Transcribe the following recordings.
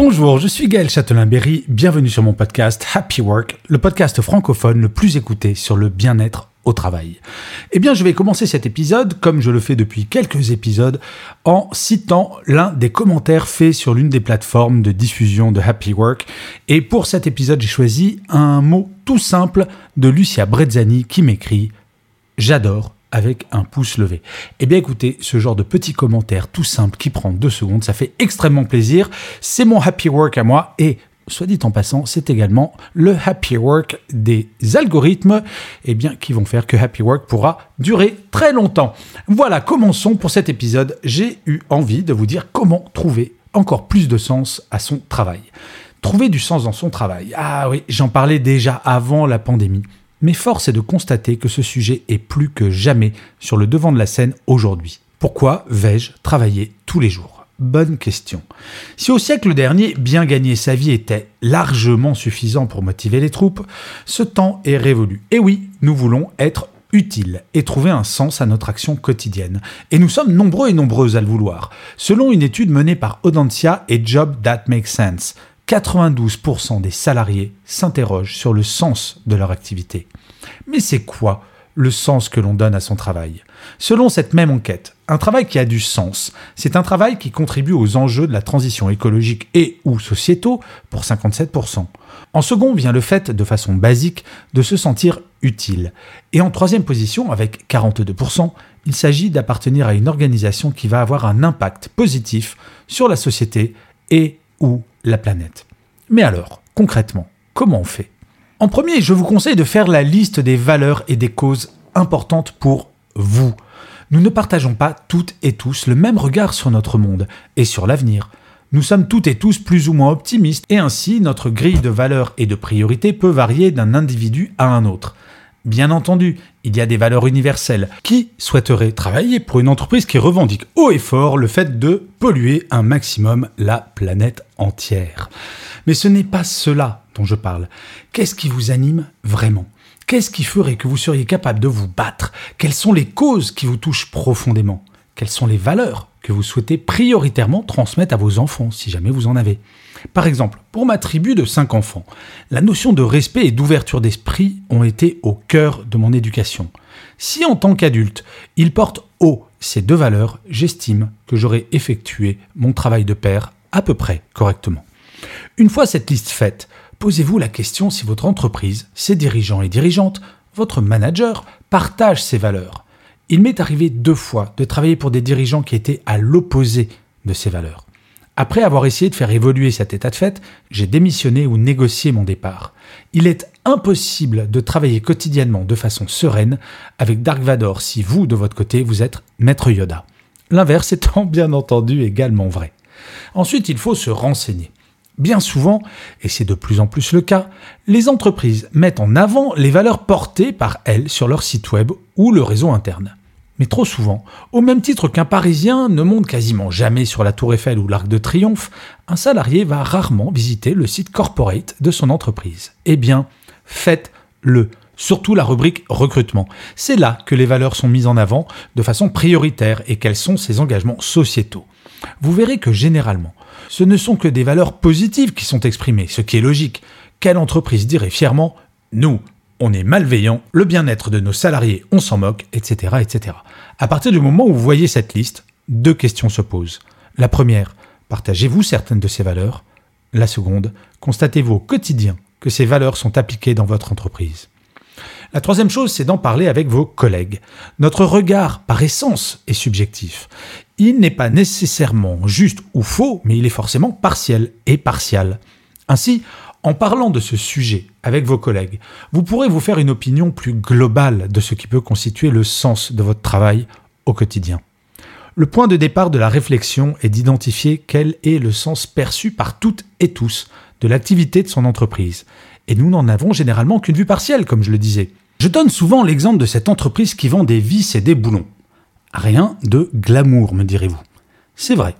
Bonjour, je suis Gaël Châtelain-Berry, bienvenue sur mon podcast Happy Work, le podcast francophone le plus écouté sur le bien-être au travail. Eh bien, je vais commencer cet épisode, comme je le fais depuis quelques épisodes, en citant l'un des commentaires faits sur l'une des plateformes de diffusion de Happy Work. Et pour cet épisode, j'ai choisi un mot tout simple de Lucia Brezzani qui m'écrit « J'adore ». Avec un pouce levé. Eh bien écoutez, ce genre de petit commentaire tout simple qui prend 2 secondes, ça fait extrêmement plaisir. C'est mon happy work à moi et, soit dit en passant, c'est également le happy work des algorithmes qui vont faire que Happy Work pourra durer très longtemps. Voilà, commençons pour cet épisode. J'ai eu envie de vous dire comment trouver encore plus de sens à son travail. Trouver du sens dans son travail. Ah oui, j'en parlais déjà avant la pandémie. Mais force est de constater que ce sujet est plus que jamais sur le devant de la scène aujourd'hui. Pourquoi vais-je travailler tous les jours ? Bonne question. Si au siècle dernier, bien gagner sa vie était largement suffisant pour motiver les troupes, ce temps est révolu. Et oui, nous voulons être utile et trouver un sens à notre action quotidienne. Et nous sommes nombreux et nombreuses à le vouloir. Selon une étude menée par Audencia et Job That Makes Sense, 92% des salariés s'interrogent sur le sens de leur activité. Mais c'est quoi le sens que l'on donne à son travail ? Selon cette même enquête, un travail qui a du sens, c'est un travail qui contribue aux enjeux de la transition écologique et ou sociétaux pour 57%. En second vient le fait, de façon basique, de se sentir utile. Et en troisième position, avec 42%, il s'agit d'appartenir à une organisation qui va avoir un impact positif sur la société et ou la planète. Mais alors, concrètement, comment on fait ? En premier, je vous conseille de faire la liste des valeurs et des causes importantes pour vous. Nous ne partageons pas toutes et tous le même regard sur notre monde et sur l'avenir. Nous sommes toutes et tous plus ou moins optimistes et ainsi notre grille de valeurs et de priorités peut varier d'un individu à un autre. Bien entendu, il y a des valeurs universelles. Qui souhaiterait travailler pour une entreprise qui revendique haut et fort le fait de polluer un maximum la planète entière ? Mais ce n'est pas cela dont je parle. Qu'est-ce qui vous anime vraiment ? Qu'est-ce qui ferait que vous seriez capable de vous battre ? Quelles sont les causes qui vous touchent profondément ? Quelles sont les valeurs que vous souhaitez prioritairement transmettre à vos enfants, si jamais vous en avez ? Par exemple, pour ma tribu de 5 enfants, la notion de respect et d'ouverture d'esprit ont été au cœur de mon éducation. Si en tant qu'adulte, ils portent haut ces 2 valeurs, j'estime que j'aurai effectué mon travail de père à peu près correctement. Une fois cette liste faite, posez-vous la question si votre entreprise, ses dirigeants et dirigeantes, votre manager, partagent ces valeurs. Il m'est arrivé 2 fois de travailler pour des dirigeants qui étaient à l'opposé de ces valeurs. Après avoir essayé de faire évoluer cet état de fait, j'ai démissionné ou négocié mon départ. Il est impossible de travailler quotidiennement de façon sereine avec Dark Vador si vous, de votre côté, vous êtes Maître Yoda. L'inverse étant bien entendu également vrai. Ensuite, il faut se renseigner. Bien souvent, et c'est de plus en plus le cas, les entreprises mettent en avant les valeurs portées par elles sur leur site web ou le réseau interne. Mais trop souvent, au même titre qu'un Parisien ne monte quasiment jamais sur la Tour Eiffel ou l'Arc de Triomphe, un salarié va rarement visiter le site corporate de son entreprise. Eh bien, faites-le, surtout la rubrique recrutement. C'est là que les valeurs sont mises en avant de façon prioritaire et quels sont ses engagements sociétaux. Vous verrez que généralement, ce ne sont que des valeurs positives qui sont exprimées, ce qui est logique. Quelle entreprise dirait fièrement « Nous ». On est malveillant, le bien-être de nos salariés, on s'en moque, etc., etc. À partir du moment où vous voyez cette liste, 2 questions se posent. La première, partagez-vous certaines de ces valeurs ? La seconde, constatez-vous au quotidien que ces valeurs sont appliquées dans votre entreprise ? La troisième chose, c'est d'en parler avec vos collègues. Notre regard, par essence, est subjectif. Il n'est pas nécessairement juste ou faux, mais il est forcément partiel et partial. Ainsi, en parlant de ce sujet avec vos collègues, vous pourrez vous faire une opinion plus globale de ce qui peut constituer le sens de votre travail au quotidien. Le point de départ de la réflexion est d'identifier quel est le sens perçu par toutes et tous de l'activité de son entreprise. Et nous n'en avons généralement qu'une vue partielle, comme je le disais. Je donne souvent l'exemple de cette entreprise qui vend des vis et des boulons. Rien de glamour, me direz-vous. C'est vrai.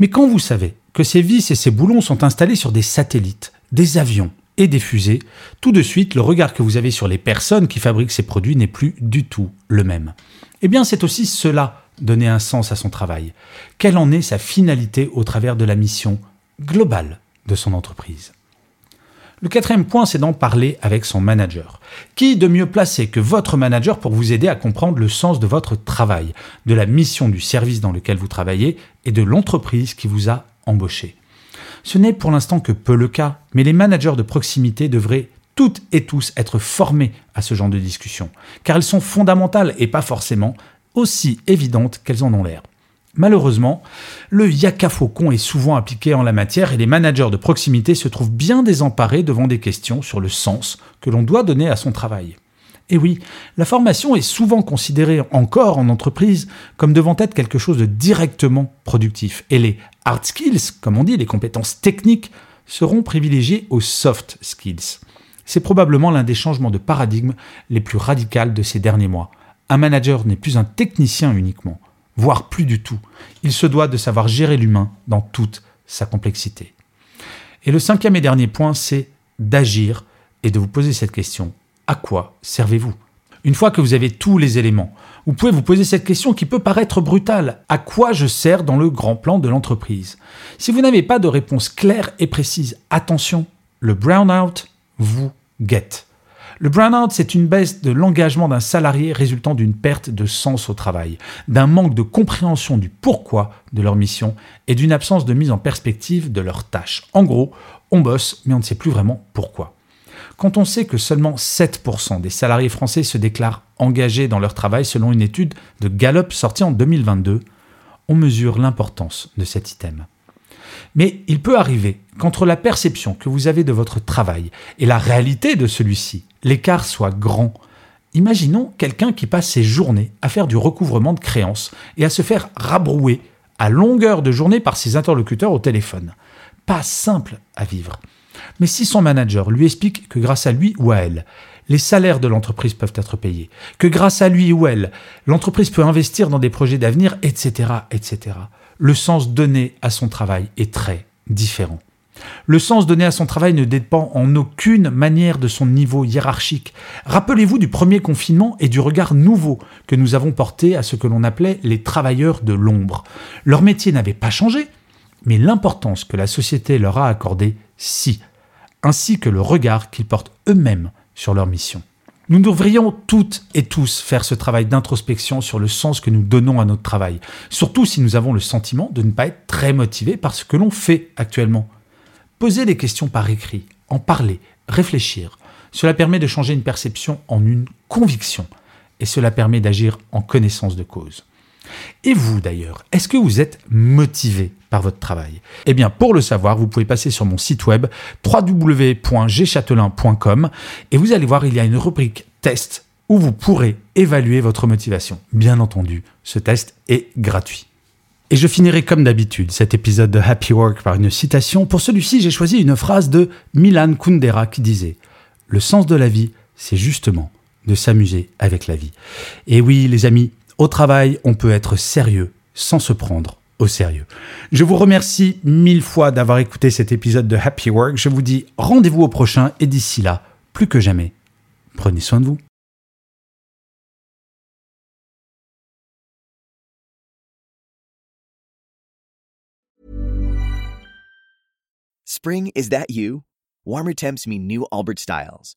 Mais quand vous savez que ces vis et ces boulons sont installés sur des satellites, des avions et des fusées, tout de suite, le regard que vous avez sur les personnes qui fabriquent ces produits n'est plus du tout le même. Eh bien, c'est aussi cela, donner un sens à son travail. Quelle en est sa finalité au travers de la mission globale de son entreprise. Le quatrième point, c'est d'en parler avec son manager. Qui de mieux placé que votre manager pour vous aider à comprendre le sens de votre travail, de la mission du service dans lequel vous travaillez et de l'entreprise qui vous a embauché. Ce n'est pour l'instant que peu le cas, mais les managers de proximité devraient toutes et tous être formés à ce genre de discussion, car elles sont fondamentales et pas forcément aussi évidentes qu'elles en ont l'air. Malheureusement, le yaka faucon est souvent appliqué en la matière et les managers de proximité se trouvent bien désemparés devant des questions sur le sens que l'on doit donner à son travail. Et oui, la formation est souvent considérée encore en entreprise comme devant être quelque chose de directement productif. Et les hard skills, comme on dit, les compétences techniques, seront privilégiées aux soft skills. C'est probablement l'un des changements de paradigme les plus radicaux de ces derniers mois. Un manager n'est plus un technicien uniquement, voire plus du tout. Il se doit de savoir gérer l'humain dans toute sa complexité. Et le cinquième et dernier point, c'est d'agir et de vous poser cette question. À quoi servez-vous ? Une fois que vous avez tous les éléments, vous pouvez vous poser cette question qui peut paraître brutale. À quoi je sers dans le grand plan de l'entreprise ? Si vous n'avez pas de réponse claire et précise, attention, le burn-out vous guette. Le burn-out, c'est une baisse de l'engagement d'un salarié résultant d'une perte de sens au travail, d'un manque de compréhension du pourquoi de leur mission et d'une absence de mise en perspective de leurs tâches. En gros, on bosse, mais on ne sait plus vraiment pourquoi. Quand on sait que seulement 7% des salariés français se déclarent engagés dans leur travail selon une étude de Gallup sortie en 2022, on mesure l'importance de cet item. Mais il peut arriver qu'entre la perception que vous avez de votre travail et la réalité de celui-ci, l'écart soit grand. Imaginons quelqu'un qui passe ses journées à faire du recouvrement de créances et à se faire rabrouer à longueur de journée par ses interlocuteurs au téléphone. Pas simple à vivre. Mais si son manager lui explique que grâce à lui ou à elle, les salaires de l'entreprise peuvent être payés, que grâce à lui ou elle, l'entreprise peut investir dans des projets d'avenir, etc., etc., le sens donné à son travail est très différent. Le sens donné à son travail ne dépend en aucune manière de son niveau hiérarchique. Rappelez-vous du premier confinement et du regard nouveau que nous avons porté à ce que l'on appelait les travailleurs de l'ombre. Leur métier n'avait pas changé, mais l'importance que la société leur a accordée, si, ainsi que le regard qu'ils portent eux-mêmes sur leur mission. Nous devrions toutes et tous faire ce travail d'introspection sur le sens que nous donnons à notre travail, surtout si nous avons le sentiment de ne pas être très motivés par ce que l'on fait actuellement. Poser des questions par écrit, en parler, réfléchir, cela permet de changer une perception en une conviction, et cela permet d'agir en connaissance de cause. Et vous d'ailleurs, est-ce que vous êtes motivé par votre travail ? Eh bien, pour le savoir, vous pouvez passer sur mon site web www.gchatelain.com et vous allez voir, il y a une rubrique « Test » où vous pourrez évaluer votre motivation. Bien entendu, ce test est gratuit. Et je finirai comme d'habitude cet épisode de Happy Work par une citation. Pour celui-ci, j'ai choisi une phrase de Milan Kundera qui disait « Le sens de la vie, c'est justement de s'amuser avec la vie. » Et oui, les amis, au travail, on peut être sérieux sans se prendre au sérieux. Je vous remercie 1000 fois d'avoir écouté cet épisode de Happy Work. Je vous dis rendez-vous au prochain et d'ici là, plus que jamais, prenez soin de vous. Spring, is that you? Warmer temps mean new Allbirds styles.